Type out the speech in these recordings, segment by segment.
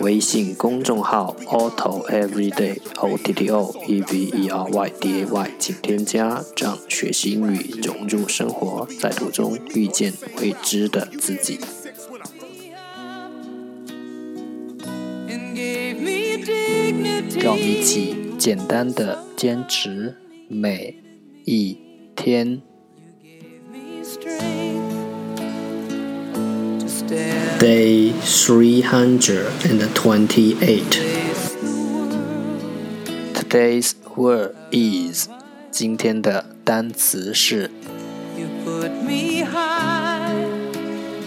微信公众号 Ottoeveryday Ottoeveryday， 请添加，让学习英语融入生活，在途中遇见未知的自己。让我们一起简单的坚持每一天。Day 328. Today's word is 今天的单词是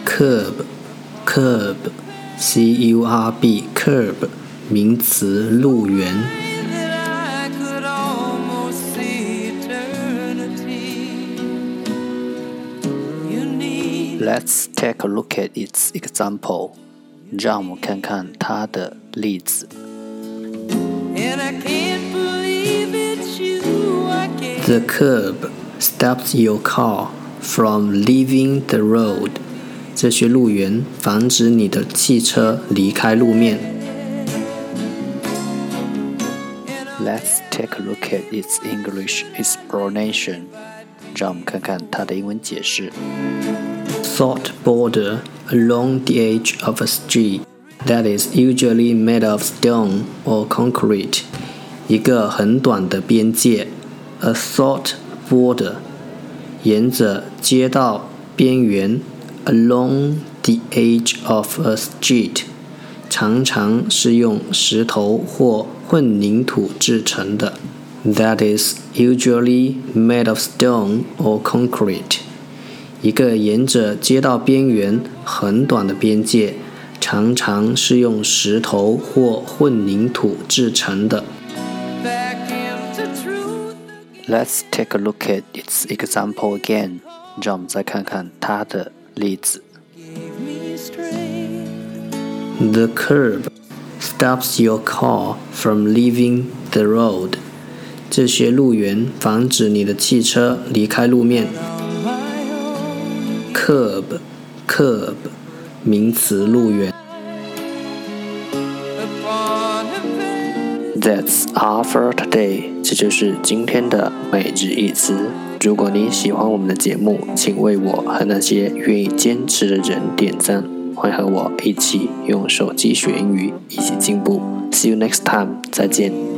curb, C-U-R-B, curb 名词路缘。 Let's take a look at its example. 让我们看看它的例子。 The curb stops your car from leaving the road. 这些路缘防止你的汽车离开路面。 Let's take a look at its English explanation. 让我们看看它的英文解释。Thought border along the edge of a street that is usually made of stone or concrete. 一个很短的边界 ，a thought border， 沿着街道边缘 ，along the edge of a street， 常常是用石头或混凝土制成的。That is usually made of stone or concrete.一个沿着街道边缘很短的边界，常常是用石头或混凝土制成的。Let's take a look at its example again. 让我们再看看它的例子。The curb stops your car from leaving the road. 这些路缘防止你的汽车离开路面。curb 名词路缘。 That's all for today. 这就是今天的每日一词。如果您喜欢我们的节目，请为我和那些愿意坚持的人点赞。欢迎和我一起用手机学英语，一起进步。See you next time. 再见。